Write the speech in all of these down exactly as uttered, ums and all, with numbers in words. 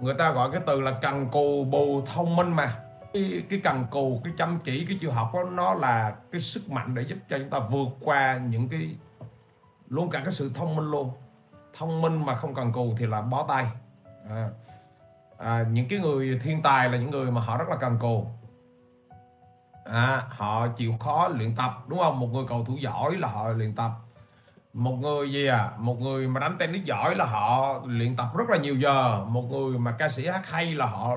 Người ta gọi cái từ là cần cù bù thông minh mà. Cái, cái cần cù, cái chăm chỉ, cái chịu học đó, nó là cái sức mạnh để giúp cho chúng ta vượt qua những cái, luôn cả cái sự thông minh luôn. Thông minh mà không cần cù thì là bó tay. À, à, những cái người thiên tài là những người mà họ rất là cần cù. À, họ chịu khó luyện tập, đúng không? Một người cầu thủ giỏi là họ luyện tập. Một người gì à? Một người mà đánh tennis giỏi là họ luyện tập rất là nhiều giờ. Một người mà ca sĩ hát hay là họ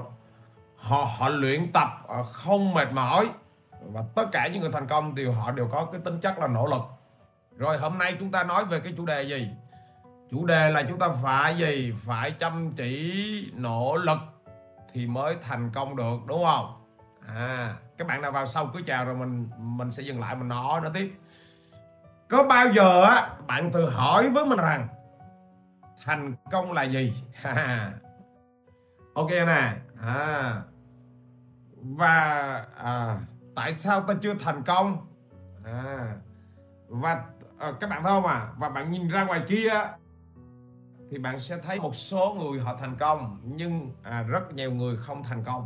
họ họ luyện tập không mệt mỏi. Và tất cả những người thành công thì họ đều có cái tính chất là nỗ lực. Rồi hôm nay chúng ta nói về cái chủ đề gì? Chủ đề là chúng ta phải gì? Phải chăm chỉ, nỗ lực thì mới thành công được, đúng không? À, các bạn nào vào sau cứ chào rồi mình mình sẽ dừng lại mình nói nó tiếp. Có bao giờ á bạn tự hỏi với mình rằng thành công là gì? Ok nè. À, và à, tại sao ta chưa thành công? À, và à, các bạn thấy không à? Và bạn nhìn ra ngoài kia thì bạn sẽ thấy một số người họ thành công, nhưng à, rất nhiều người không thành công.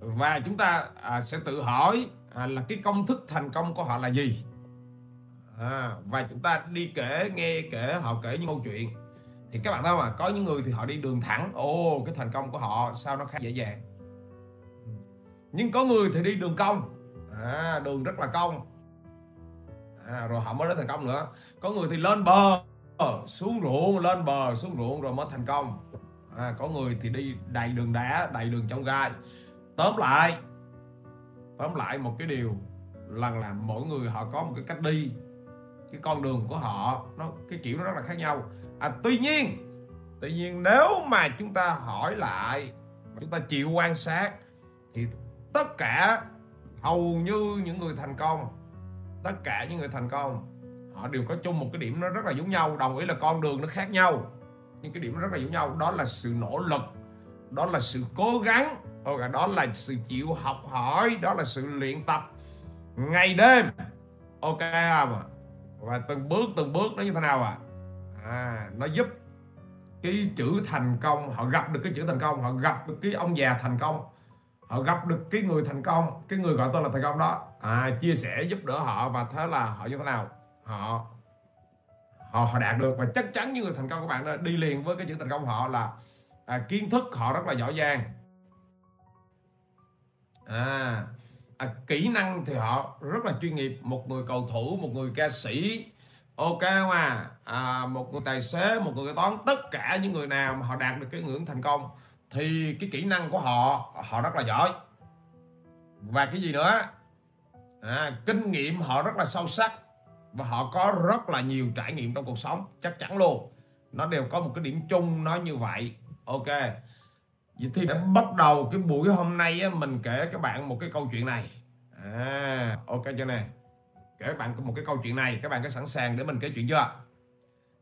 Và chúng ta à, sẽ tự hỏi à, là cái công thức thành công của họ là gì. À, và chúng ta đi kể, nghe kể họ kể những câu chuyện. Thì các bạn thấy mà có những người thì họ đi đường thẳng, ô cái thành công của họ sao nó khá dễ dàng. Nhưng có người thì đi đường cong, à, đường rất là cong, à, rồi họ mới đến thành công nữa. Có người thì lên bờ xuống ruộng, lên bờ xuống ruộng rồi mới thành công. À, có người thì đi đầy đường đá, đầy đường chông gai. Tóm lại, tóm lại một cái điều là, là mỗi người họ có một cái cách đi, cái con đường của họ, nó cái kiểu nó rất là khác nhau. À, tuy nhiên, tuy nhiên nếu mà chúng ta hỏi lại, chúng ta chịu quan sát thì tất cả hầu như những người thành công, tất cả những người thành công họ đều có chung một cái điểm nó rất là giống nhau. Đồng ý là con đường nó khác nhau, nhưng cái điểm nó rất là giống nhau, đó là sự nỗ lực, đó là sự cố gắng. Okay, đó là sự chịu học hỏi, đó là sự luyện tập ngày đêm. Ok không? Và từng bước từng bước nó như thế nào à? À, nó giúp cái chữ thành công, họ gặp được cái chữ thành công, họ gặp được cái ông già thành công, họ gặp được cái người thành công, cái người gọi tôi là thành công đó, à, chia sẻ giúp đỡ họ. Và thế là họ như thế nào? Họ Họ, họ đạt được. Và chắc chắn những người thành công của bạn đó, đi liền với cái chữ thành công họ là à, kiến thức họ rất là giỏi giang. À, à, kỹ năng thì họ rất là chuyên nghiệp. Một người cầu thủ, một người ca sĩ, ok không à? À, một người tài xế, một người kế toán. Tất cả những người nào mà họ đạt được cái ngưỡng thành công thì cái kỹ năng của họ, họ rất là giỏi. Và cái gì nữa? À, kinh nghiệm họ rất là sâu sắc. Và họ có rất là nhiều trải nghiệm trong cuộc sống. Chắc chắn luôn, nó đều có một cái điểm chung nó như vậy. Ok. Vậy thì để bắt đầu cái buổi hôm nay á, mình kể các bạn một cái câu chuyện này. À, ok chưa nè? Kể các bạn một cái câu chuyện này. Các bạn có sẵn sàng để mình kể chuyện chưa?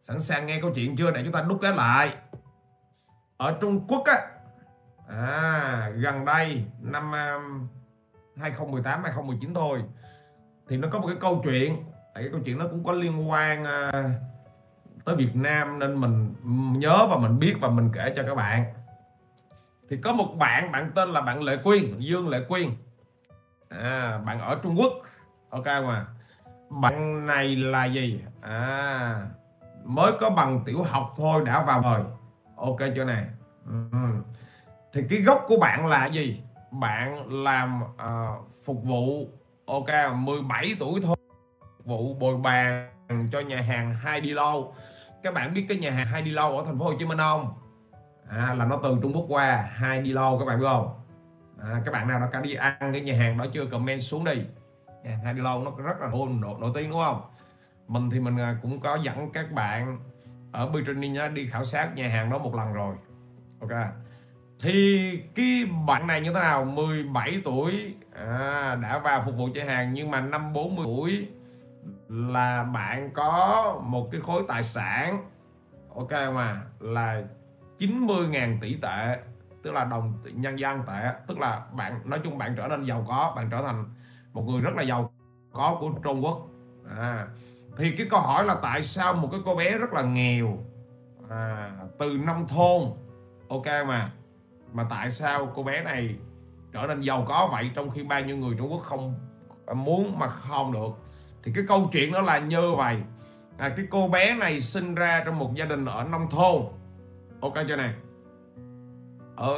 Sẵn sàng nghe câu chuyện chưa? Để chúng ta đúc cái lại. Ở Trung Quốc á, à, gần đây năm hai không một tám hai không một chín thôi, thì nó có một cái câu chuyện. Tại cái câu chuyện nó cũng có liên quan à, tới Việt Nam, nên mình nhớ và mình biết và mình kể cho các bạn. Thì có một bạn, bạn tên là bạn Lệ Quyên, Dương Lệ Quyên. À, bạn ở Trung Quốc. Ok không à? Bạn này là gì? À, mới có bằng tiểu học thôi đã vào đời. Ok chưa này? Ừ. Thì cái gốc của bạn là gì? Bạn làm à, phục vụ. Ok, mười bảy tuổi thôi, phục vụ bồi bàn cho nhà hàng Haidilao. Các bạn biết cái nhà hàng Haidilao ở thành phố Hồ Chí Minh không? À, là nó từ Trung Quốc qua, Haidilao các bạn biết không? À, các bạn nào đã đi ăn cái nhà hàng đó chưa? Comment xuống đi. Nhà hàng Haidilao nó rất là nổi, nổi, nổi tiếng đúng không? Mình thì mình cũng có dẫn các bạn ở Beijing đi khảo sát nhà hàng đó một lần rồi. Ok. Thì cái bạn này như thế nào? mười bảy tuổi à, đã vào phục vụ nhà hàng, nhưng mà năm bốn mươi tuổi là bạn có một cái khối tài sản. Ok mà là chín mươi ngàn tỷ tệ, tức là đồng nhân dân tệ, tức là bạn, nói chung bạn trở nên giàu có, bạn trở thành một người rất là giàu có của Trung Quốc. À, thì cái câu hỏi là tại sao một cái cô bé rất là nghèo à, từ nông thôn, ok, mà mà tại sao cô bé này trở nên giàu có vậy trong khi bao nhiêu người Trung Quốc không muốn mà không được? Thì cái câu chuyện đó là như vậy. À, cái cô bé này sinh ra trong một gia đình ở nông thôn, ok chưa này, ở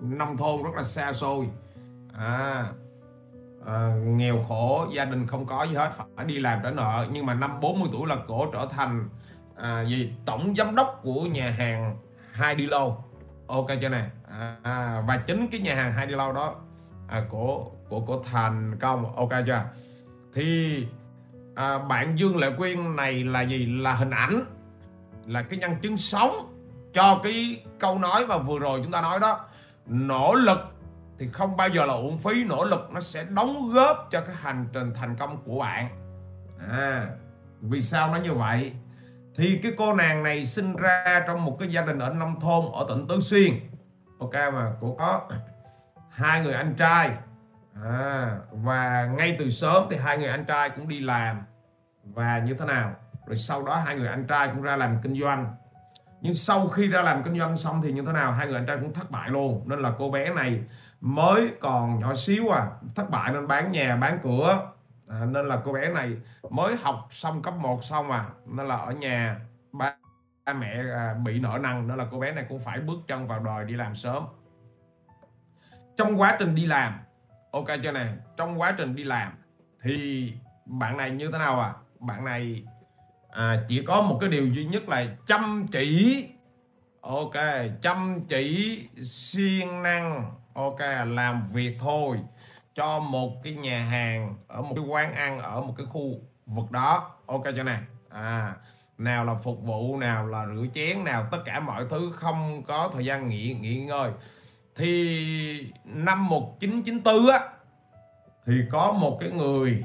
nông thôn rất là xa xôi, à, à, nghèo khổ, gia đình không có gì hết, phải đi làm trả nợ. Nhưng mà năm bốn mươi tuổi là cổ trở thành à, gì tổng giám đốc của nhà hàng Haidilao, ok chưa này, à, à, và chính cái nhà hàng Haidilao đó à, của của của thành công, ok chưa. Thì à, bạn Dương Lệ Quyên này là gì, là hình ảnh, là cái nhân chứng sống cho cái câu nói mà vừa rồi chúng ta nói đó. Nỗ lực thì không bao giờ là uổng phí, nỗ lực nó sẽ đóng góp cho cái hành trình thành công của bạn. À, vì sao nó như vậy? Thì cái cô nàng này sinh ra trong một cái gia đình ở nông thôn ở tỉnh Tứ Xuyên, ok, mà cũng có hai người anh trai. À, và ngay từ sớm thì hai người anh trai cũng đi làm và như thế nào, rồi sau đó hai người anh trai cũng ra làm kinh doanh. Nhưng sau khi ra làm kinh doanh xong thì như thế nào, hai người anh trai cũng thất bại luôn. Nên là cô bé này mới còn nhỏ xíu à, thất bại nên bán nhà bán cửa, à, nên là cô bé này mới học xong cấp một xong à, nên là ở nhà ba, ba mẹ à, bị nợ nần. Nên là cô bé này cũng phải bước chân vào đời đi làm sớm. Trong quá trình đi làm, ok cho này, trong quá trình đi làm thì bạn này như thế nào à? Bạn này à, chỉ có một cái điều duy nhất là chăm chỉ, ok, chăm chỉ, siêng năng, ok, làm việc thôi cho một cái nhà hàng, ở một cái quán ăn, ở một cái khu vực đó, ok cho này, à, nào là phục vụ, nào là rửa chén, nào tất cả mọi thứ, không có thời gian nghỉ nghỉ ngơi. Thì năm một nghìn chín trăm chín mươi tư á, thì có một cái người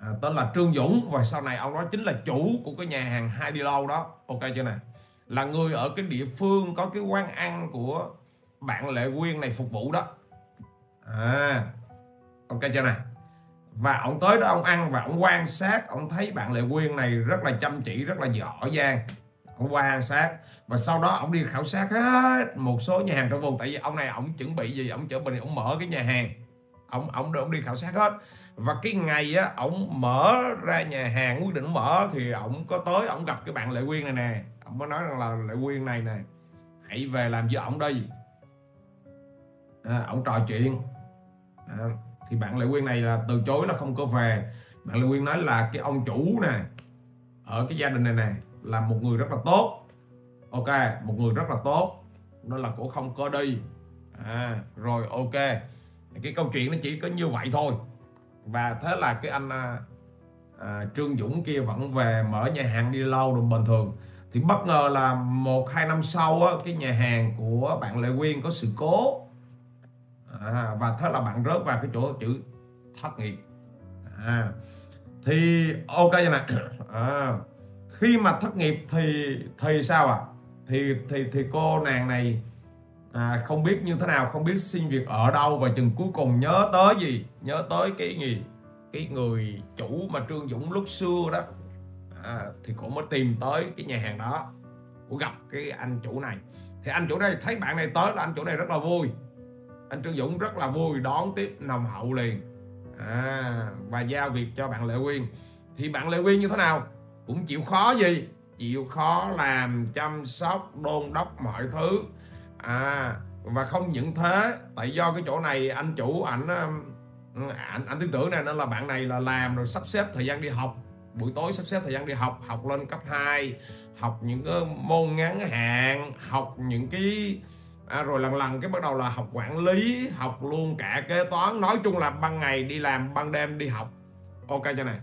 à, tên là Trương Dũng, và sau này ông đó chính là chủ của cái nhà hàng Haidilao đó, ok chưa này, là người ở cái địa phương có cái quán ăn của bạn Lệ Quyên này phục vụ đó, à, ok chưa này. Và ông tới đó ông ăn và ông quan sát, ông thấy bạn Lệ Quyên này rất là chăm chỉ, rất là giỏi giang. Ông quan sát và sau đó ông đi khảo sát hết một số nhà hàng trong vùng, tại vì ông này ông chuẩn bị gì, ông chuẩn bị ông mở cái nhà hàng, ông ông ông đi khảo sát hết. Và cái ngày á ông mở ra nhà hàng, quyết định mở, thì ông có tới ông gặp cái bạn Lệ Quyên này nè, ông mới nói rằng là Lệ Quyên này nè, hãy về làm với ông đi, à, ông trò chuyện, à, thì bạn Lệ Quyên này là từ chối là không có về. Bạn Lệ Quyên nói là cái ông chủ nè ở cái gia đình này nè là một người rất là tốt, ok, một người rất là tốt, nên là cũng không có đi, à, rồi ok. Cái câu chuyện nó chỉ có như vậy thôi. Và thế là cái anh à, à, Trương Dũng kia vẫn về mở nhà hàng đi lâu rồi bình thường. Thì bất ngờ là một hai năm sau á, cái nhà hàng của bạn Lệ Quyên có sự cố, à, và thế là bạn rớt vào cái chỗ chữ thất nghiệp, à, thì ok như này, à, khi mà thất nghiệp thì thì sao ạ? À? Thì thì thì cô nàng này à, không biết như thế nào, không biết xin việc ở đâu, và chừng cuối cùng nhớ tới gì? Nhớ tới cái gì? Cái người chủ mà Trương Dũng lúc xưa đó, à, thì cô mới tìm tới cái nhà hàng đó, cô gặp cái anh chủ này. Thì anh chủ đây thấy bạn này tới là anh chủ này rất là vui, anh Trương Dũng rất là vui, đón tiếp nồng hậu liền, à, và giao việc cho bạn Lệ Quyên. Thì bạn Lệ Quyên như thế nào? Cũng chịu khó gì? Chịu khó làm, chăm sóc, đôn đốc mọi thứ, à, và không những thế, tại do cái chỗ này anh chủ ảnh ảnh ảnh tin tưởng này, nên là bạn này là làm rồi sắp xếp thời gian đi học, buổi tối sắp xếp thời gian đi học, học lên cấp hai, học những cái môn ngắn hạn, học những cái à, rồi lần lần cái bắt đầu là học quản lý, học luôn cả kế toán. Nói chung là ban ngày đi làm, ban đêm đi học, ok cho này.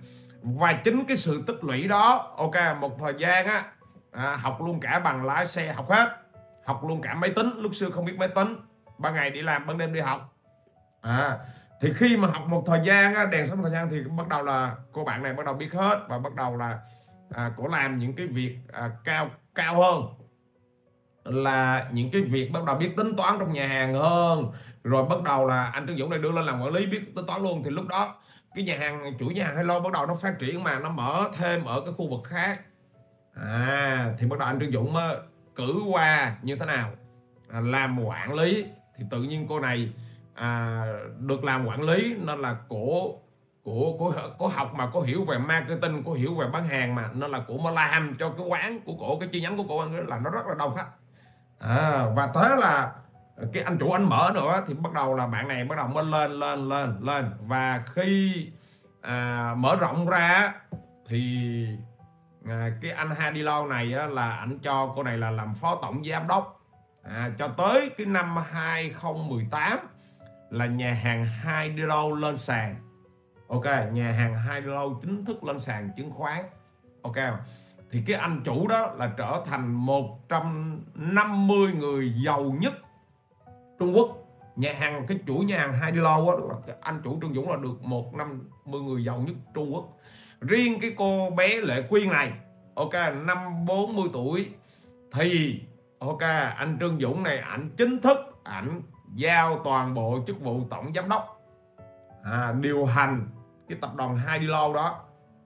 Và chính cái sự tích lũy đó, ok, một thời gian á, à, học luôn cả bằng lái xe, học hết, học luôn cả máy tính, lúc xưa không biết máy tính, ban ngày đi làm, ban đêm đi học, à, thì khi mà học một thời gian á, đèn sống một thời gian, thì bắt đầu là cô bạn này bắt đầu biết hết, và bắt đầu là à, cổ làm những cái việc à, cao cao hơn, là những cái việc bắt đầu biết tính toán trong nhà hàng hơn. Rồi bắt đầu là anh Trương Dũng này đưa lên làm quản lý, biết tính toán luôn. Thì lúc đó cái nhà hàng, chủ nhà hàng Hello bắt đầu nó phát triển, mà nó mở thêm ở cái khu vực khác, à, thì bắt đầu anh Trương Dũng á, cử qua như thế nào à, làm quản lý. Thì tự nhiên cô này à, được làm quản lý nên là cổ Của, của, của học mà, có hiểu về marketing, có hiểu về bán hàng mà, nên là cổ mới làm cho cái quán của cổ, cái chi nhánh của cổ là nó rất là đông khách à, và thế là cái anh chủ anh mở nữa thì bắt đầu là bạn này bắt đầu mới lên lên lên lên và khi à, mở rộng ra thì à, cái anh Haidilao này á, là anh cho cô này là làm phó tổng giám đốc à, cho tới cái năm hai không một tám là nhà hàng Haidilao lên sàn. Ok, nhà hàng Haidilao chính thức lên sàn chứng khoán. Ok, thì cái anh chủ đó là trở thành một trăm năm mươi người giàu nhất Trung Quốc. Nhà hàng, cái chủ nhà hàng Haidilao đó, anh chủ Trương Dũng là được một trăm năm mươi người giàu nhất Trung Quốc. Riêng cái cô bé Lệ Quyên này, ok, năm bốn mươi tuổi thì ok, anh Trương Dũng này ảnh chính thức ảnh giao toàn bộ chức vụ tổng giám đốc à, điều hành cái tập đoàn Haidilao đó,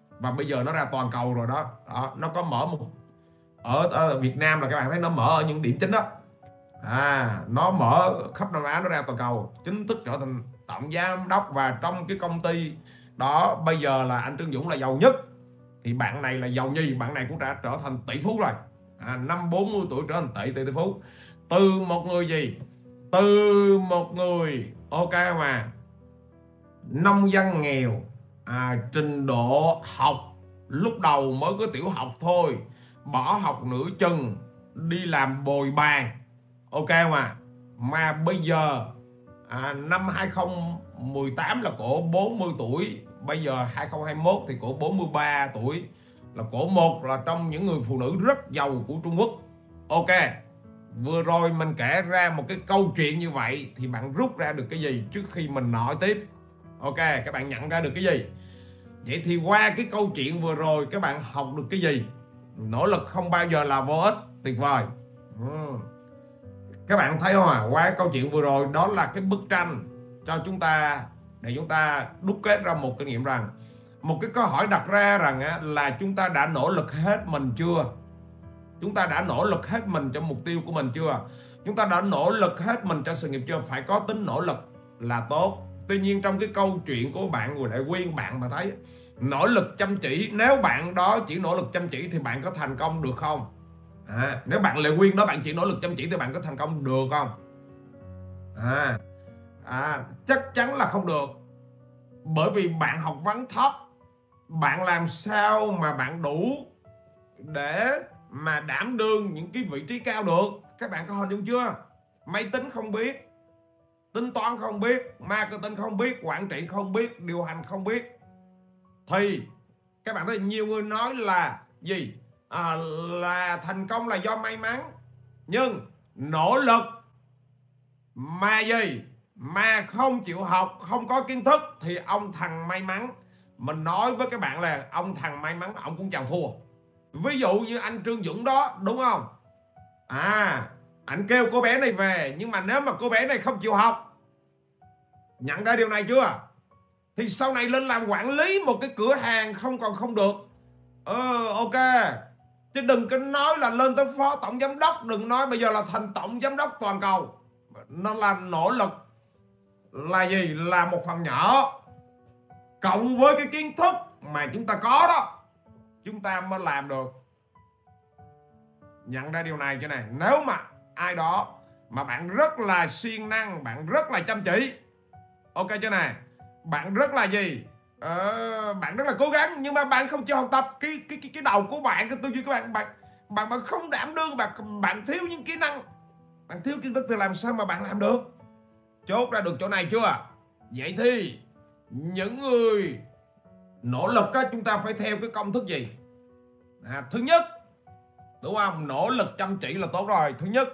và bây giờ nó ra toàn cầu rồi đó, đó nó có mở một ở, ở Việt Nam là các bạn thấy nó mở ở những điểm chính đó à, nó mở khắp Đông Á, nó ra toàn cầu, chính thức trở thành tổng giám đốc. Và trong cái công ty đó bây giờ là anh Trương Dũng là giàu nhất, thì bạn này là giàu nhì, bạn này cũng đã trở thành tỷ phú rồi à, năm bốn mươi tuổi trở thành tỷ tỷ tỷ phú từ một người gì, từ một người ok mà nông dân nghèo à, trình độ học lúc đầu mới có tiểu học thôi, bỏ học nửa chừng đi làm bồi bàn, ok mà mà bây giờ à, năm hai không một tám là cổ bốn mươi tuổi, bây giờ hai không hai mốt thì cổ bốn mươi ba tuổi, là cổ một là trong những người phụ nữ rất giàu của Trung Quốc. Ok, vừa rồi mình kể ra một cái câu chuyện như vậy thì bạn rút ra được cái gì trước khi mình nói tiếp? Ok, các bạn nhận ra được cái gì? Vậy thì qua cái câu chuyện vừa rồi các bạn học được cái gì? Nỗ lực không bao giờ là vô ích, tuyệt vời. uhm. Các bạn thấy không à? Qua câu chuyện vừa rồi đó là cái bức tranh cho chúng ta, để chúng ta đúc kết ra một kinh nghiệm rằng, một cái câu hỏi đặt ra rằng là chúng ta đã nỗ lực hết mình chưa? Chúng ta đã nỗ lực hết mình cho mục tiêu của mình chưa? Chúng ta đã nỗ lực hết mình cho sự nghiệp chưa? Phải có tính nỗ lực là tốt. Tuy nhiên trong cái câu chuyện của bạn Người Đại Quyên, bạn mà thấy nỗ lực chăm chỉ, nếu bạn đó chỉ nỗ lực chăm chỉ thì bạn có thành công được không? À, nếu bạn Lệ Quyên đó bạn chỉ nỗ lực chăm chỉ thì bạn có thành công được không? À, à, chắc chắn là không được. Bởi vì bạn học vấn thấp, bạn làm sao mà bạn đủ để mà đảm đương những cái vị trí cao được? Các bạn có hình dung chưa? Máy tính không biết, tính toán không biết, marketing không biết, quản trị không biết, điều hành không biết. Thì các bạn thấy nhiều người nói là gì? À, là thành công là do may mắn. Nhưng nỗ lực mà gì? Mà không chịu học, không có kiến thức thì ông thằng may mắn. Mình nói với các bạn là ông thằng may mắn ông cũng chẳng thua. Ví dụ như anh Trương Dũng đó, đúng không? À, anh kêu cô bé này về, nhưng mà nếu mà cô bé này không chịu học, nhận ra điều này chưa, thì sau này lên làm quản lý một cái cửa hàng không còn không được. Ờ, ok, chứ đừng có nói là lên tới phó tổng giám đốc, đừng nói bây giờ là thành tổng giám đốc toàn cầu. Nó là nỗ lực là gì? Là một phần nhỏ, cộng với cái kiến thức mà chúng ta có đó, chúng ta mới làm được. Nhận ra điều này chưa này? Nếu mà ai đó mà bạn rất là siêng năng, bạn rất là chăm chỉ, ok chưa này, bạn rất là gì, ờ, bạn rất là cố gắng, nhưng mà bạn không chịu học tập, cái cái cái, cái đầu của bạn, cái tư duy của bạn, bạn bạn bạn không đảm đương, bạn bạn thiếu những kỹ năng, bạn thiếu kiến thức thì làm sao mà bạn làm được? Chốt ra được chỗ này chưa? Vậy thì những người nỗ lực á, chúng ta phải theo cái công thức gì? À, thứ nhất, đúng không? Nỗ lực chăm chỉ là tốt rồi. Thứ nhất,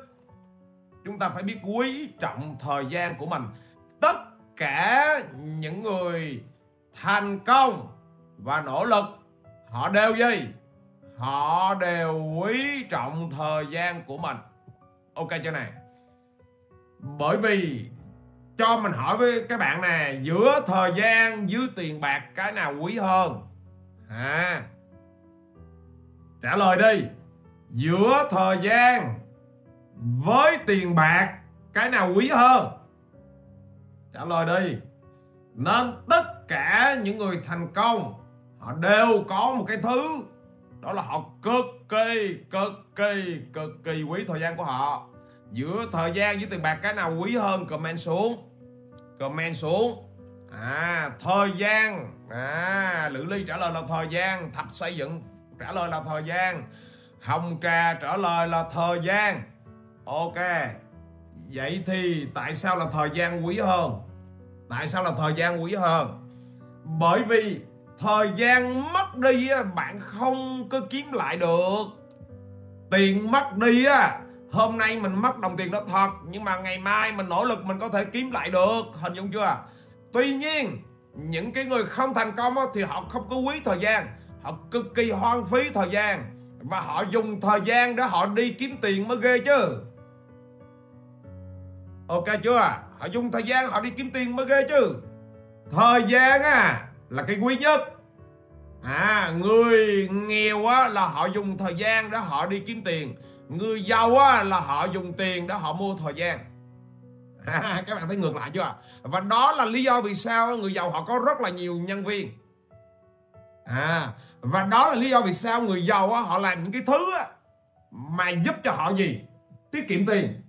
chúng ta phải biết quý trọng thời gian của mình. Tất cả những người thành công và nỗ lực, họ đều gì? Họ đều quý trọng thời gian của mình. Ok chưa này? Bởi vì cho mình hỏi với các bạn nè, giữa thời gian, giữa tiền bạc, cái nào quý hơn? À, Trả lời đi. Giữa thời gian với tiền bạc, cái nào quý hơn? Trả lời đi. Nên tất cả những người thành công, họ đều có một cái thứ, đó là họ cực kỳ, cực kỳ, cực kỳ quý thời gian của họ. Giữa thời gian với tiền bạc, cái nào quý hơn? Comment xuống. Comment xuống. À, thời gian. À, Lữ Ly trả lời là thời gian. Thạch Xây Dựng trả lời là thời gian. Hồng Trà trả lời là thời gian. Ok. Vậy thì tại sao là thời gian quý hơn? Tại sao là thời gian quý hơn? Bởi vì thời gian mất đi bạn không có kiếm lại được. Tiền mất đi, hôm nay mình mất đồng tiền đó thật, nhưng mà ngày mai mình nỗ lực mình có thể kiếm lại được. Hình dung chưa? Tuy nhiên những cái người không thành công thì họ không có quý thời gian, họ cực kỳ hoang phí thời gian, và họ dùng thời gian để họ đi kiếm tiền mới ghê chứ. Ok chưa? Họ dùng thời gian họ đi kiếm tiền mới ghê chứ. Thời gian á là cái quý nhất. À, người nghèo á là họ dùng thời gian để họ đi kiếm tiền. Người giàu á là họ dùng tiền để họ mua thời gian. À, các bạn thấy ngược lại chưa? Và đó là lý do vì sao người giàu họ có rất là nhiều nhân viên. À, và đó là lý do vì sao người giàu á, họ làm những cái thứ á, mà giúp cho họ gì? Tiết kiệm tiền.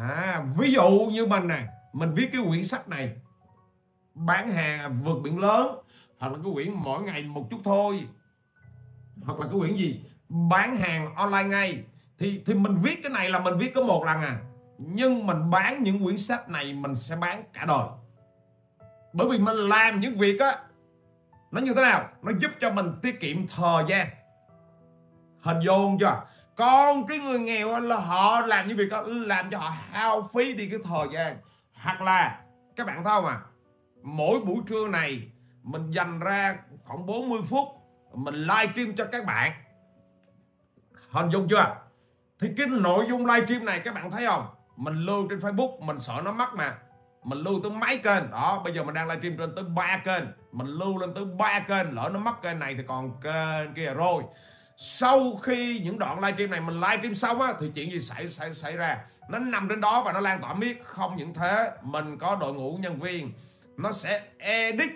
À, ví dụ như mình nè, mình viết cái quyển sách này Bán hàng vượt biển lớn, hoặc là cái quyển Mỗi Ngày Một Chút Thôi, hoặc là cái quyển gì Bán Hàng Online Ngay, thì thì mình viết cái này là mình viết có một lần à, nhưng mình bán những quyển sách này mình sẽ bán cả đời. Bởi vì mình làm những việc á, nó như thế nào? Nó giúp cho mình tiết kiệm thời gian. Hình dung chưa? Còn cái người nghèo là họ làm những việc đó, làm cho họ hao phí đi cái thời gian. Hoặc là các bạn thấy không à, mỗi buổi trưa này mình dành ra khoảng bốn mươi phút mình live stream cho các bạn. Hình dung chưa? Thì cái nội dung live stream này các bạn thấy không, mình lưu trên Facebook, mình sợ nó mắc mà mình lưu tới mấy kênh đó. Bây giờ mình đang live stream trên tới ba kênh, mình lưu lên tới ba kênh, lỡ nó mất kênh này thì còn kênh kia rồi. Sau khi những đoạn live stream này mình live stream xong á, thì chuyện gì xảy, xảy xảy ra? Nó nằm trên đó và nó lan tỏa biết. Không những thế, mình có đội ngũ nhân viên, nó sẽ edit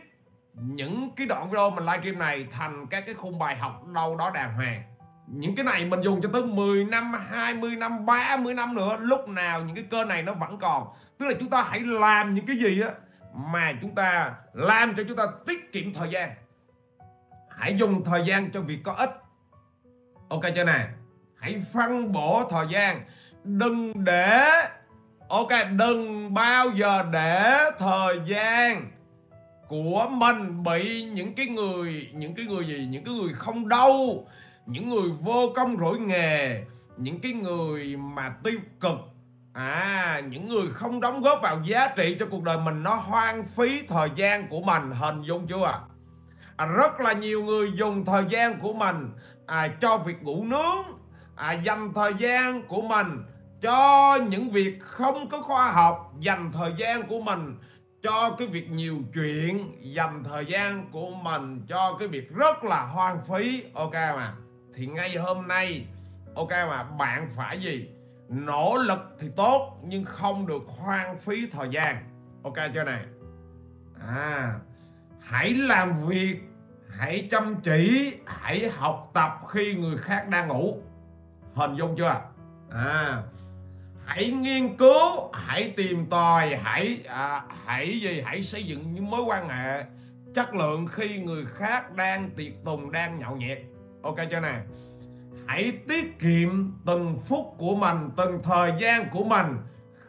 những cái đoạn video mình live stream này thành các cái khung bài học đâu đó đàng hoàng. Những cái này mình dùng cho tới mười năm, hai mươi năm, ba mươi năm nữa, lúc nào những cái kênh này nó vẫn còn. Tức là chúng ta hãy làm những cái gì á mà chúng ta làm cho chúng ta tiết kiệm thời gian. Hãy dùng thời gian cho việc có ích. Ok chưa nè? Hãy phân bổ thời gian. Đừng để Ok, đừng bao giờ để thời gian của mình bị những cái người, những cái người gì? Những cái người không đâu, những người vô công rỗi nghề, những cái người mà tiêu cực, à, những người không đóng góp vào giá trị cho cuộc đời mình, nó hoang phí thời gian của mình. Hình dung chưa? À, rất là nhiều người dùng thời gian của mình à, cho việc ngủ nướng, à, dành thời gian của mình cho những việc không có khoa học, dành thời gian của mình cho cái việc nhiều chuyện, dành thời gian của mình cho cái việc rất là hoang phí. Ok mà. Thì ngay hôm nay, ok mà, bạn phải gì? Nỗ lực thì tốt, nhưng không được hoang phí thời gian. Ok chưa này? À, hãy làm việc, hãy chăm chỉ, hãy học tập khi người khác đang ngủ. Hình dung chưa? À, hãy nghiên cứu, hãy tìm tòi, hãy à, hãy gì? Hãy xây dựng những mối quan hệ chất lượng khi người khác đang tiệc tùng, đang nhậu nhẹt. Ok chưa này? Hãy tiết kiệm từng phút của mình, từng thời gian của mình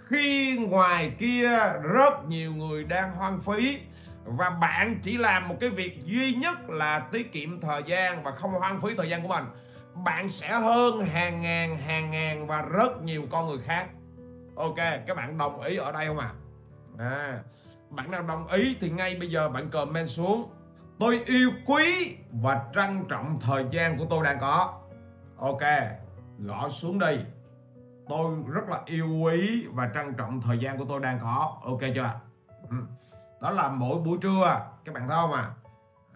khi ngoài kia rất nhiều người đang hoang phí, và bạn chỉ làm một cái việc duy nhất là tiết kiệm thời gian và không hoang phí thời gian của mình. Bạn sẽ hơn hàng ngàn, hàng ngàn và rất nhiều con người khác. Ok, các bạn đồng ý ở đây không ạ? À? À, bạn nào đồng ý thì ngay bây giờ bạn comment xuống. Tôi yêu quý và trân trọng thời gian của tôi đang có. Ok, gõ xuống đi. Tôi rất là yêu quý và trân trọng thời gian của tôi đang có. Ok chưa? Đó là mỗi buổi trưa, các bạn thấy không ạ?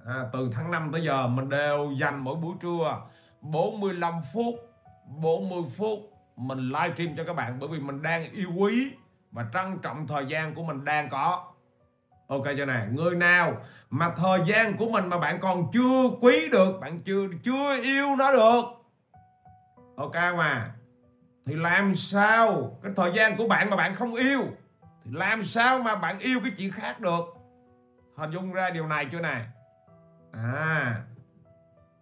À? À, từ tháng năm tới giờ mình đều dành mỗi buổi trưa bốn mươi lăm phút bốn mươi phút mình live stream cho các bạn, bởi vì mình đang yêu quý và trân trọng thời gian của mình đang có. Ok cho này, người nào mà thời gian của mình mà bạn còn chưa quý được, bạn chưa chưa yêu nó được, ok mà, thì làm sao cái thời gian của bạn mà bạn không yêu thì làm sao mà bạn yêu cái chuyện khác được? Hình dung ra điều này chưa này? À,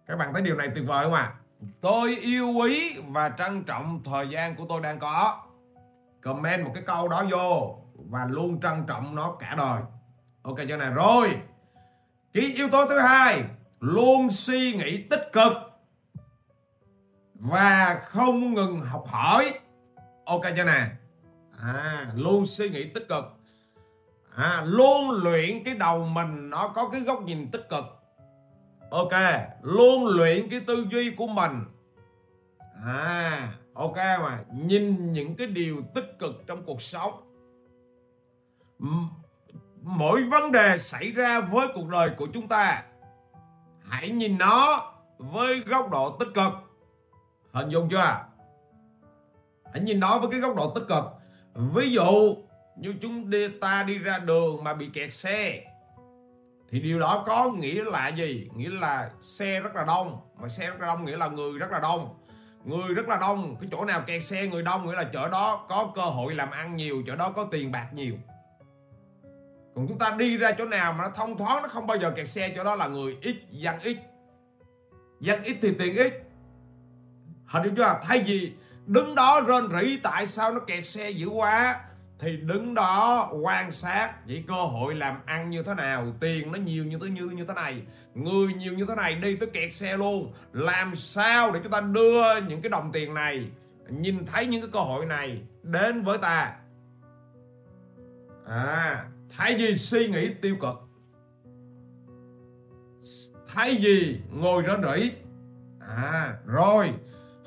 các bạn thấy điều này tuyệt vời không ạ? Tôi yêu quý và trân trọng thời gian của tôi đang có. Comment một cái câu đó vô và luôn trân trọng nó cả đời. Ok cho này rồi. Cái yếu tố thứ hai, luôn suy nghĩ tích cực và không ngừng học hỏi. Ok cho này. À, luôn suy nghĩ tích cực. À, luôn luyện cái đầu mình nó có cái góc nhìn tích cực. Ok, luôn luyện cái tư duy của mình. À, ok mà, nhìn những cái điều tích cực trong cuộc sống. Mỗi vấn đề xảy ra với cuộc đời của chúng ta, hãy nhìn nó với góc độ tích cực. Hình dung chưa? Hãy nhìn nó với cái góc độ tích cực. Ví dụ như chúng ta đi ra đường mà bị kẹt xe, thì điều đó có nghĩa là gì? Nghĩa là xe rất là đông. Mà xe rất là đông nghĩa là người rất là đông. Người rất là đông, cái chỗ nào kẹt xe người đông nghĩa là chỗ đó có cơ hội làm ăn nhiều, chỗ đó có tiền bạc nhiều. Còn chúng ta đi ra chỗ nào mà nó thông thoáng, nó không bao giờ kẹt xe, chỗ đó là người ít, dân ít. Dân ít thì tiền ít. Hình như chưa? Thay vì đứng đó rên rỉ tại sao nó kẹt xe dữ quá, thì đứng đó quan sát vậy cơ hội làm ăn như thế nào, tiền nó nhiều như thế như như thế này, người nhiều như thế này, đi tới kẹt xe luôn. Làm sao để chúng ta đưa những cái đồng tiền này, nhìn thấy những cái cơ hội này đến với ta. À, thay vì suy nghĩ tiêu cực, thay vì ngồi rên rỉ. À, rồi.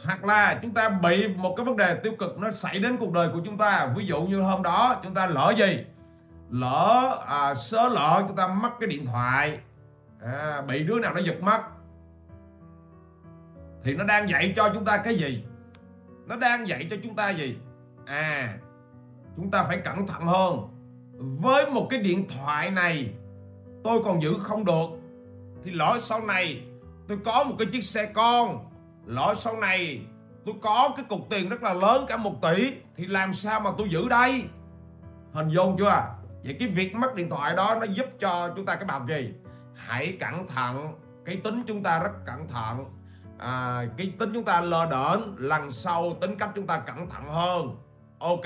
Hoặc là chúng ta bị một cái vấn đề tiêu cực nó xảy đến cuộc đời của chúng ta. Ví dụ như hôm đó chúng ta lỡ gì? Lỡ à, sớ lỡ chúng ta mất cái điện thoại, à, bị đứa nào nó giật mất. Thì nó đang dạy cho chúng ta cái gì? Nó đang dạy cho chúng ta gì? À, chúng ta phải cẩn thận hơn. Với một cái điện thoại này tôi còn giữ không được, thì lỡ sau này tôi có một cái chiếc xe con, lỡ sau này tôi có cái cục tiền rất là lớn cả một tỷ, thì làm sao mà tôi giữ đây? Hình dung chưa? Vậy cái việc mất điện thoại đó nó giúp cho chúng ta cái bài học gì? Hãy cẩn thận. Cái tính chúng ta rất cẩn thận, à, cái tính chúng ta lơ đễnh. Lần sau tính cách chúng ta cẩn thận hơn. Ok,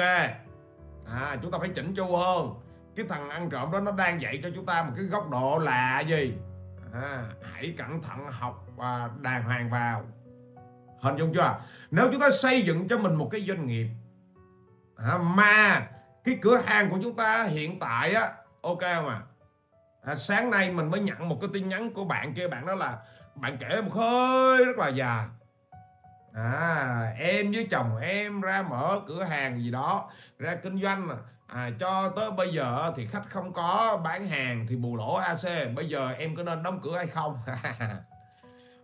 à, chúng ta phải chỉnh chu hơn. Cái thằng ăn trộm đó nó đang dạy cho chúng ta một cái góc độ là gì? À, hãy cẩn thận, học và đàng hoàng vào. Hình dung chưa? Nếu chúng ta xây dựng cho mình một cái doanh nghiệp, à, mà cái cửa hàng của chúng ta hiện tại á, ok không ạ? À, sáng nay mình mới nhận một cái tin nhắn của bạn kia, bạn đó là bạn kể một hơi rất là già. À, em với chồng em ra mở cửa hàng gì đó, ra kinh doanh, à, cho tới bây giờ thì khách không có, bán hàng thì bù lỗ a xê, bây giờ em có nên đóng cửa hay không?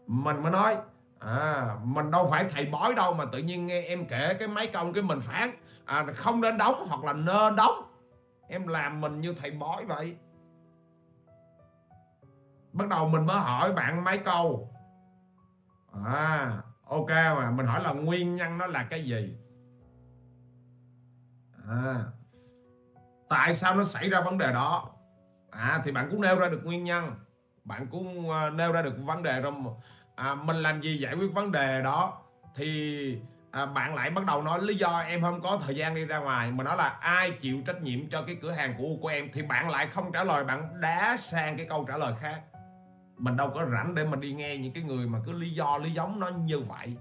Mình mới nói, à, mình đâu phải thầy bói đâu mà tự nhiên nghe em kể cái máy công cái mình phán, à, không nên đóng hoặc là nên đóng. Em làm mình như thầy bói vậy. Bắt đầu mình mới hỏi bạn mấy câu. À, ok mà, mình hỏi là nguyên nhân nó là cái gì? À, tại sao nó xảy ra vấn đề đó? À, thì bạn cũng nêu ra được nguyên nhân, bạn cũng nêu ra được vấn đề rồi. À, mình làm gì giải quyết vấn đề đó? Thì à, bạn lại bắt đầu nói lý do em không có thời gian đi ra ngoài. Mình nói là ai chịu trách nhiệm cho cái cửa hàng của, của em? Thì bạn lại không trả lời, bạn đá sang cái câu trả lời khác. Mình đâu có rảnh để mình đi nghe những cái người mà cứ lý do lý giống nó như vậy.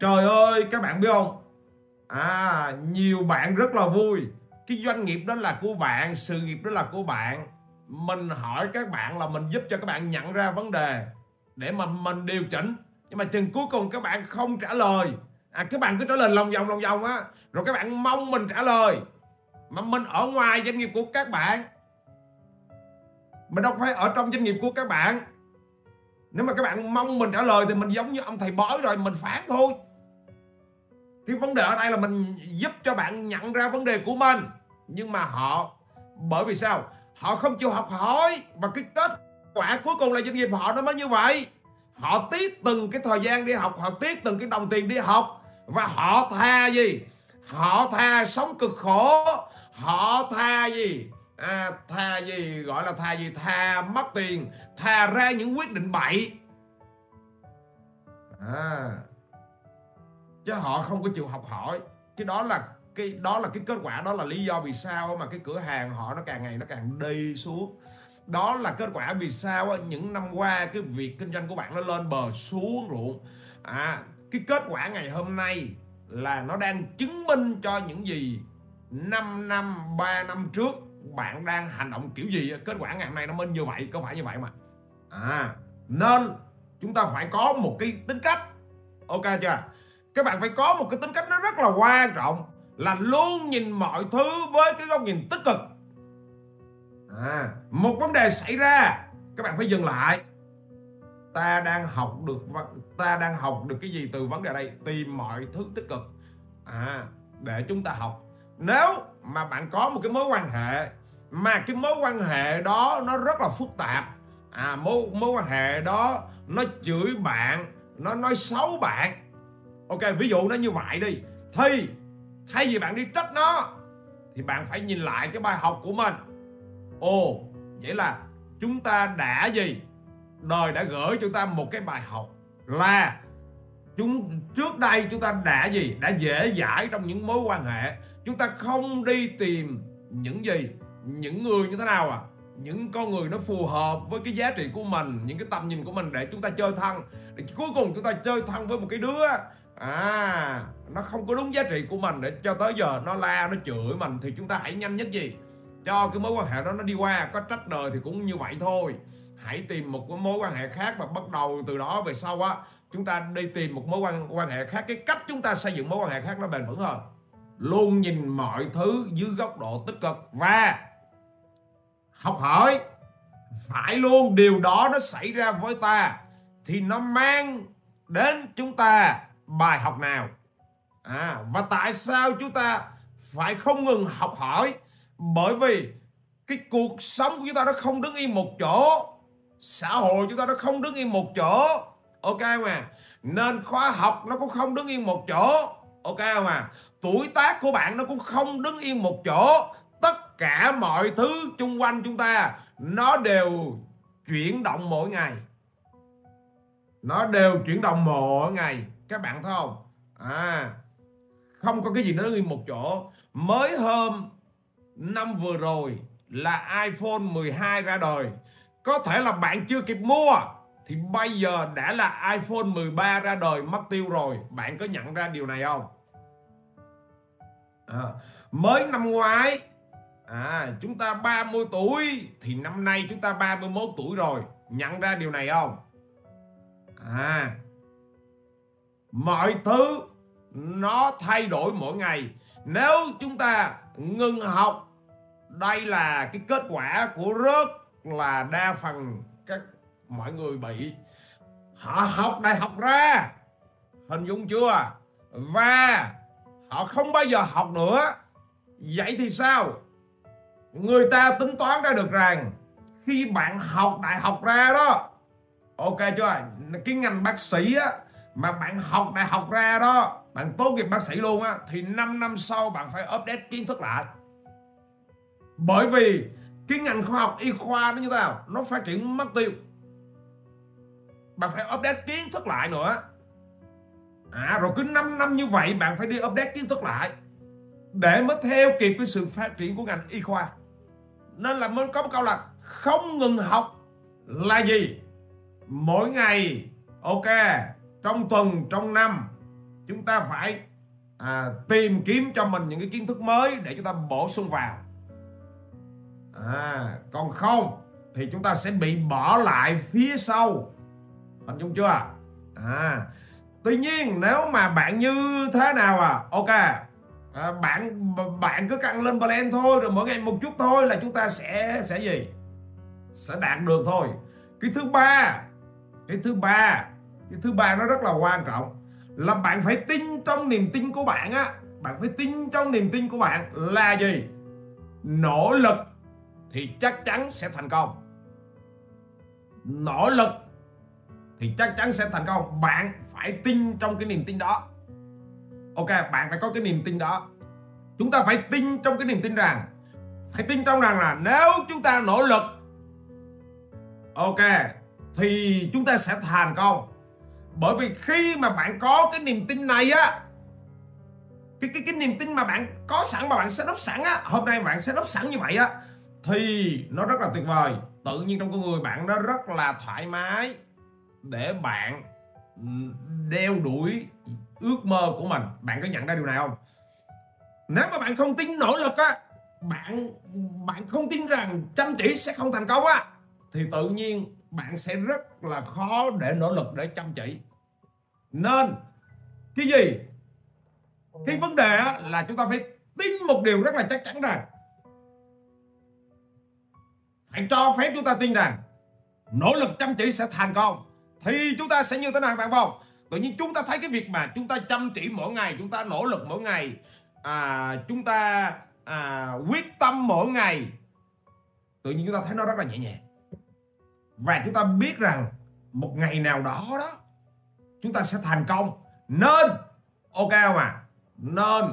Trời ơi, các bạn biết không? À, nhiều bạn rất là vui. Cái doanh nghiệp đó là của bạn, sự nghiệp đó là của bạn. Mình hỏi các bạn là mình giúp cho các bạn nhận ra vấn đề để mà mình điều chỉnh. Nhưng mà chừng cuối cùng các bạn không trả lời, à, các bạn cứ trả lời lòng vòng lòng vòng á, rồi các bạn mong mình trả lời. Mà mình ở ngoài doanh nghiệp của các bạn, mình đâu phải ở trong doanh nghiệp của các bạn. Nếu mà các bạn mong mình trả lời thì mình giống như ông thầy bói rồi, mình phán thôi. Cái vấn đề ở đây là mình giúp cho bạn nhận ra vấn đề của mình. Nhưng mà họ, bởi vì sao? Họ không chịu học hỏi. Và cái kết quả cuối cùng là doanh nghiệp họ nó mới như vậy. Họ tiếc từng cái thời gian đi học, họ tiếc từng cái đồng tiền đi học. Và họ thà gì? Họ thà sống cực khổ. Họ thà gì? À, thà gì gọi là thà gì? Thà mất tiền, thà ra những quyết định bậy à, chứ họ không có chịu học hỏi. Cái đó là cái đó là cái kết quả, đó là lý do vì sao mà cái cửa hàng họ nó càng ngày nó càng đi xuống. Đó là kết quả vì sao những năm qua cái việc kinh doanh của bạn nó lên bờ xuống ruộng. À, cái kết quả ngày hôm nay là nó đang chứng minh cho những gì năm năm, ba năm trước bạn đang hành động kiểu gì, kết quả ngày hôm nay nó mới như vậy, có phải như vậy mà. À, nên chúng ta phải có một cái tính cách, ok chưa? Các bạn phải có một cái tính cách nó rất là quan trọng, là luôn nhìn mọi thứ với cái góc nhìn tích cực. À, một vấn đề xảy ra, các bạn phải dừng lại. Ta đang học được ta đang học được cái gì từ vấn đề đây? Tìm mọi thứ tích cực à, để chúng ta học. Nếu mà bạn có một cái mối quan hệ mà cái mối quan hệ đó nó rất là phức tạp, à, mối, mối quan hệ đó nó chửi bạn, nó nói xấu bạn, ok, ví dụ nó như vậy đi, thì thay vì bạn đi trách nó thì bạn phải nhìn lại cái bài học của mình. Ồ, vậy là chúng ta đã gì? Đời đã gửi chúng ta một cái bài học là chúng trước đây chúng ta đã gì? Đã dễ dãi trong những mối quan hệ. Chúng ta không đi tìm những gì? Những người như thế nào à? Những con người nó phù hợp với cái giá trị của mình, những cái tầm nhìn của mình để chúng ta chơi thân. Để cuối cùng chúng ta chơi thân với một cái đứa à, nó không có đúng giá trị của mình, để cho tới giờ nó la, nó chửi mình. Thì chúng ta hãy nhanh nhất gì? Cho cái mối quan hệ đó nó đi qua. Có trách đời thì cũng như vậy thôi. Hãy tìm một cái mối quan hệ khác và bắt đầu từ đó về sau á, chúng ta đi tìm một mối quan, quan hệ khác. Cái cách chúng ta xây dựng mối quan hệ khác nó bền vững hơn. Luôn nhìn mọi thứ dưới góc độ tích cực và học hỏi. Phải luôn điều đó nó xảy ra với ta thì nó mang đến chúng ta bài học nào à, và tại sao chúng ta phải không ngừng học hỏi? Bởi vì cái cuộc sống của chúng ta nó không đứng yên một chỗ, xã hội chúng ta nó không đứng yên một chỗ, ok mà. Nên khóa học nó cũng không đứng yên một chỗ, ok mà. Tuổi tác của bạn nó cũng không đứng yên một chỗ. Tất cả mọi thứ xung quanh chúng ta nó đều chuyển động mỗi ngày. Nó đều chuyển động mỗi ngày. Các bạn thấy không? À, không có cái gì nó đứng yên một chỗ. Mới hôm năm vừa rồi là iPhone mười hai ra đời. Có thể là bạn chưa kịp mua thì bây giờ đã là iPhone mười ba ra đời mất tiêu rồi. Bạn có nhận ra điều này không? À, mới năm ngoái à, chúng ta ba mươi tuổi thì năm nay chúng ta ba mươi mốt tuổi rồi. Nhận ra điều này không? À, mọi thứ nó thay đổi mỗi ngày. Nếu chúng ta ngừng học, đây là cái kết quả của rất là đa phần các mọi người bị. Họ học đại học ra, hình dung chưa? Và họ không bao giờ học nữa. Vậy thì sao? Người ta tính toán ra được rằng khi bạn học đại học ra đó, ok chưa? Cái ngành bác sĩ á, mà bạn học đại học ra đó, bạn tốt nghiệp bác sĩ luôn á, thì năm năm sau bạn phải update kiến thức lại. Bởi vì cái ngành khoa học y khoa nó như thế nào? Nó phát triển mất tiêu. Bạn phải update kiến thức lại nữa. À, rồi cứ năm năm như vậy bạn phải đi update kiến thức lại để mới theo kịp cái sự phát triển của ngành y khoa. Nên là mới có một câu là không ngừng học là gì? Mỗi ngày, ok, trong tuần, trong năm, chúng ta phải à, tìm kiếm cho mình những cái kiến thức mới để chúng ta bổ sung vào. À, còn không thì chúng ta sẽ bị bỏ lại phía sau. Hình dung chưa? À, tuy nhiên nếu mà bạn như thế nào à, ok, à, bạn bạn cứ căng lên plan thôi, rồi mỗi ngày một chút thôi là chúng ta sẽ sẽ gì? Sẽ đạt được thôi. Cái thứ ba Cái thứ ba, cái thứ ba nó rất là quan trọng, là bạn phải tin trong niềm tin của bạn á. Bạn phải tin trong niềm tin của bạn là gì? Nỗ lực thì chắc chắn sẽ thành công. Nỗ lực thì chắc chắn sẽ thành công. Bạn phải tin trong cái niềm tin đó. Ok, bạn phải có cái niềm tin đó. Chúng ta phải tin trong cái niềm tin rằng, phải tin trong rằng là nếu chúng ta nỗ lực, ok, thì chúng ta sẽ thành công. Bởi vì khi mà bạn có cái niềm tin này á, cái, cái, cái niềm tin mà bạn có sẵn, mà bạn sẽ đốc sẵn á, hôm nay bạn sẽ đốc sẵn như vậy á, thì nó rất là tuyệt vời. Tự nhiên trong con người bạn nó rất là thoải mái để bạn đeo đuổi ước mơ của mình. Bạn có nhận ra điều này không? Nếu mà bạn không tin nỗ lực á, bạn bạn không tin rằng chăm chỉ sẽ không thành công á, thì tự nhiên bạn sẽ rất là khó để nỗ lực, để chăm chỉ. Nên cái gì? Cái vấn đề là chúng ta phải tin một điều rất là chắc chắn rằng, phải cho phép chúng ta tin rằng nỗ lực chăm chỉ sẽ thành công. Thì chúng ta sẽ như thế nào bạn không? Tự nhiên chúng ta thấy cái việc mà chúng ta chăm chỉ mỗi ngày, chúng ta nỗ lực mỗi ngày, à, chúng ta à, quyết tâm mỗi ngày, tự nhiên chúng ta thấy nó rất là nhẹ nhàng. Và chúng ta biết rằng một ngày nào đó đó chúng ta sẽ thành công. Nên ok không ạ? Nên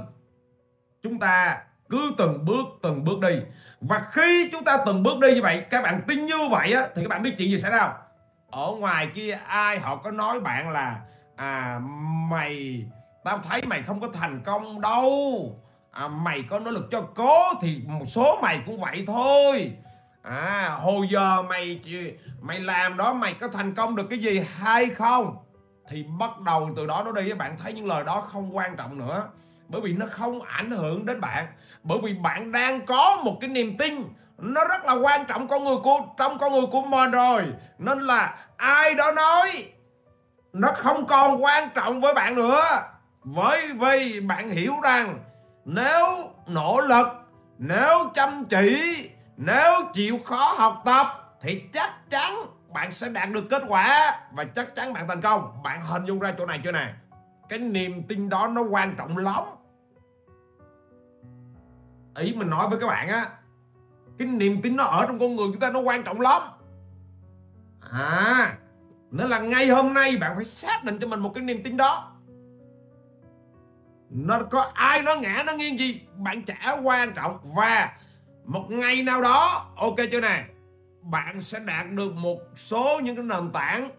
chúng ta cứ từng bước từng bước đi. Và khi chúng ta từng bước đi như vậy, các bạn tin như vậy á, thì các bạn biết chuyện gì xảy ra không? Ở ngoài kia ai họ có nói bạn là à, mày, tao thấy mày không có thành công đâu, à, mày có nỗ lực cho cố thì một số mày cũng vậy thôi. À, hồi giờ mày mày làm đó, mày có thành công được cái gì hay không? Thì bắt đầu từ đó nó đi, bạn thấy những lời đó không quan trọng nữa. Bởi vì nó không ảnh hưởng đến bạn. Bởi vì bạn đang có một cái niềm tin nó rất là quan trọng con người của, trong con người của mình rồi. Nên là ai đó nói nó không còn quan trọng với bạn nữa. Bởi vì bạn hiểu rằng nếu nỗ lực, nếu chăm chỉ, nếu chịu khó học tập thì chắc chắn bạn sẽ đạt được kết quả và chắc chắn bạn thành công. Bạn hình dung ra chỗ này chưa nè? Cái niềm tin đó nó quan trọng lắm. Ý mình nói với các bạn á, cái niềm tin nó ở trong con người chúng ta nó quan trọng lắm. À, nên là ngay hôm nay bạn phải xác định cho mình một cái niềm tin đó. Nó có ai nó ngã nó nghiêng gì, bạn chả quan trọng. Và một ngày nào đó, ok chưa nè, bạn sẽ đạt được một số những cái nền tảng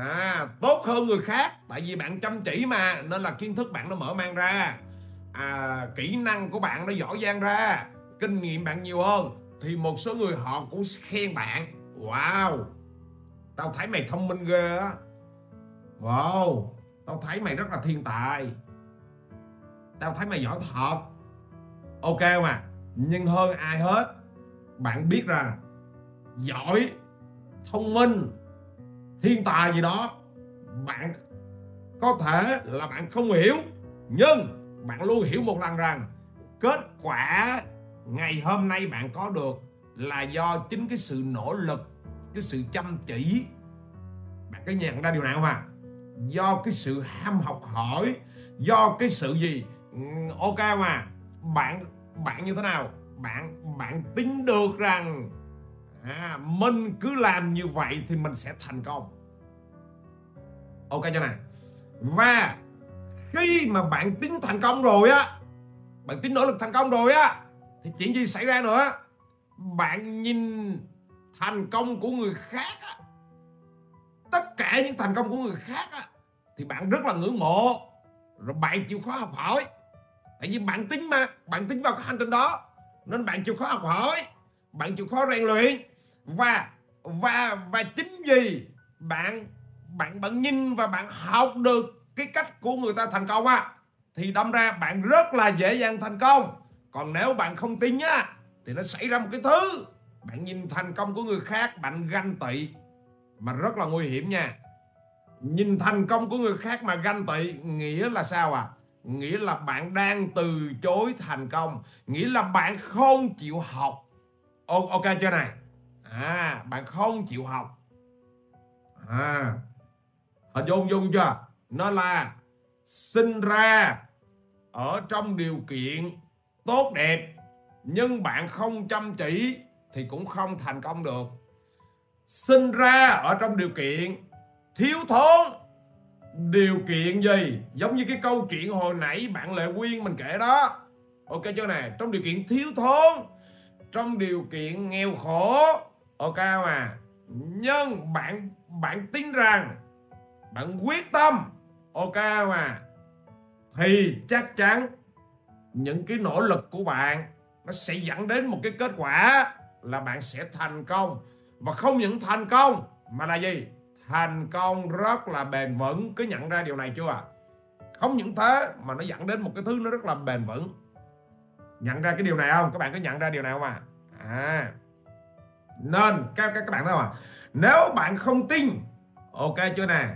à, tốt hơn người khác. Tại vì bạn chăm chỉ mà, nên là kiến thức bạn nó mở mang ra, à, kỹ năng của bạn nó giỏi giang ra, kinh nghiệm bạn nhiều hơn, thì một số người họ cũng khen bạn. Wow, tao thấy mày thông minh ghê á. Wow, tao thấy mày rất là thiên tài, tao thấy mày giỏi thật. Ok mà. Nhưng hơn ai hết, bạn biết rằng giỏi, thông minh, thiên tài gì đó, bạn có thể là bạn không hiểu, nhưng bạn luôn hiểu một lần rằng kết quả ngày hôm nay bạn có được là do chính cái sự nỗ lực, cái sự chăm chỉ. Bạn có nhận ra điều này không ạ? À? Do cái sự ham học hỏi, do cái sự gì? Ok mà. Bạn bạn như thế nào? Bạn bạn tính được rằng à, mình cứ làm như vậy thì mình sẽ thành công. Ok cho này. Và khi mà bạn tính thành công rồi á, bạn tính nỗ lực thành công rồi á, thì chuyện gì xảy ra nữa? Bạn nhìn thành công của người khác á, tất cả những thành công của người khác á, thì bạn rất là ngưỡng mộ. Rồi bạn chịu khó học hỏi. Tại vì bạn tính mà, bạn tính vào cái hành trình đó, nên bạn chịu khó học hỏi, bạn chịu khó rèn luyện. Và Và và chính vì Bạn bạn bạn nhìn và bạn học được cái cách của người ta thành công á, thì đâm ra bạn rất là dễ dàng thành công. Còn nếu bạn không tin á, thì nó xảy ra một cái thứ, bạn nhìn thành công của người khác, bạn ganh tị. Mà rất là nguy hiểm nha. Nhìn thành công của người khác mà ganh tị nghĩa là sao à? Nghĩa là bạn đang từ chối thành công, nghĩa là bạn không chịu học. Ok chưa này? À, bạn không chịu học. À, Hình dung dung chưa? Nó là sinh ra ở trong điều kiện tốt đẹp, nhưng bạn không chăm chỉ thì cũng không thành công được. Sinh ra ở trong điều kiện thiếu thốn, điều kiện gì? Giống như cái câu chuyện hồi nãy bạn Lệ Quyên mình kể đó. Ok chưa nè? Trong điều kiện thiếu thốn, trong điều kiện nghèo khổ, ok mà. Nhưng bạn bạn tin rằng, bạn quyết tâm, ok mà, thì chắc chắn những cái nỗ lực của bạn nó sẽ dẫn đến một cái kết quả là bạn sẽ thành công. Và không những thành công mà là gì? Thành công rất là bền vững. Cứ nhận ra điều này chưa ạ? Không những thế mà nó dẫn đến một cái thứ nó rất là bền vững. Nhận ra cái điều này không? Các bạn có nhận ra điều này không ạ? À, nên các, các, các bạn thấy không ạ? Nếu bạn không tin, ok chưa nè,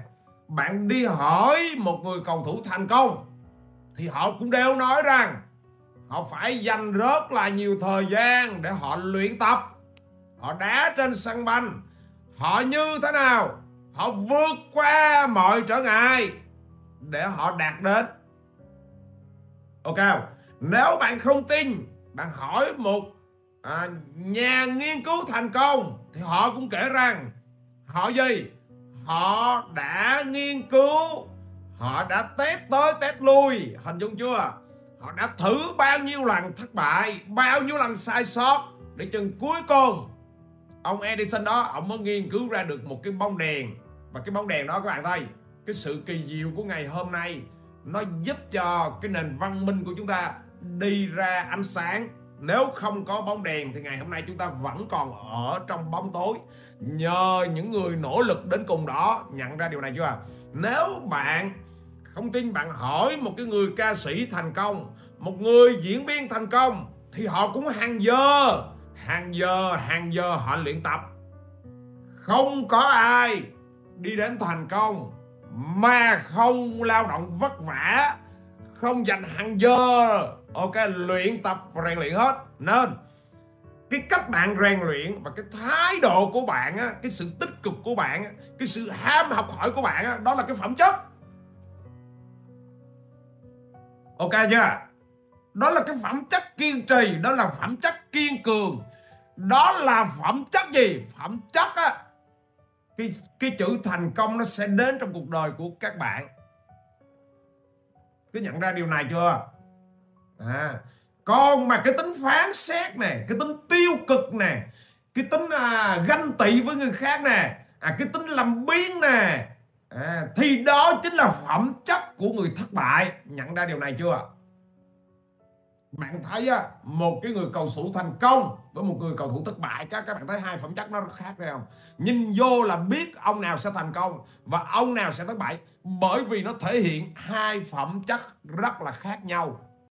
bạn đi hỏi một người cầu thủ thành công thì họ cũng đều nói rằng họ phải dành rất là nhiều thời gian để họ luyện tập. Họ đá trên sân banh, họ như thế nào, họ vượt qua mọi trở ngại để họ đạt đến. Ok không? Nếu bạn không tin, bạn hỏi một à, nhà nghiên cứu thành công thì họ cũng kể rằng họ gì? Họ đã nghiên cứu, họ đã test tới test lui. Hình dung chưa? Họ đã thử bao nhiêu lần thất bại, bao nhiêu lần sai sót, để chừng cuối cùng ông Edison đó, ông mới nghiên cứu ra được một cái bóng đèn. Và cái bóng đèn đó các bạn thấy, cái sự kỳ diệu của ngày hôm nay, nó giúp cho cái nền văn minh của chúng ta đi ra ánh sáng. Nếu không có bóng đèn thì ngày hôm nay chúng ta vẫn còn ở trong bóng tối. Nhờ những người nỗ lực đến cùng đó. Nhận ra điều này chưa? Nếu bạn không tin, bạn hỏi một cái người ca sĩ thành công, một người diễn viên thành công thì họ cũng hàng giờ, hàng giờ, hàng giờ họ luyện tập. Không có ai đi đến thành công mà không lao động vất vả, không dành hàng giờ, ok, luyện tập và rèn luyện hết. Nên cái cách bạn rèn luyện và cái thái độ của bạn á, cái sự tích cực của bạn á, cái sự ham học hỏi của bạn á, đó là cái phẩm chất. Ok chưa? Đó là cái phẩm chất kiên trì, đó là phẩm chất kiên cường. Đó là phẩm chất gì? Phẩm chất á, cái, cái chữ thành công nó sẽ đến trong cuộc đời của các bạn. Cứ nhận ra điều này chưa? À, còn mà cái tính phán xét nè, cái tính tiêu cực nè, cái tính à, ganh tị với người khác nè, à, cái tính làm biếng nè, à, thì đó chính là phẩm chất của người thất bại. Nhận ra điều này chưa? Bạn thấy á, một cái người cầu thủ thành công với một người cầu thủ thất bại, các các bạn thấy hai phẩm chất nó khác ra không? Nhìn vô là biết ông nào sẽ thành công và ông nào sẽ thất bại, bởi vì nó thể hiện hai phẩm chất rất là khác nhau.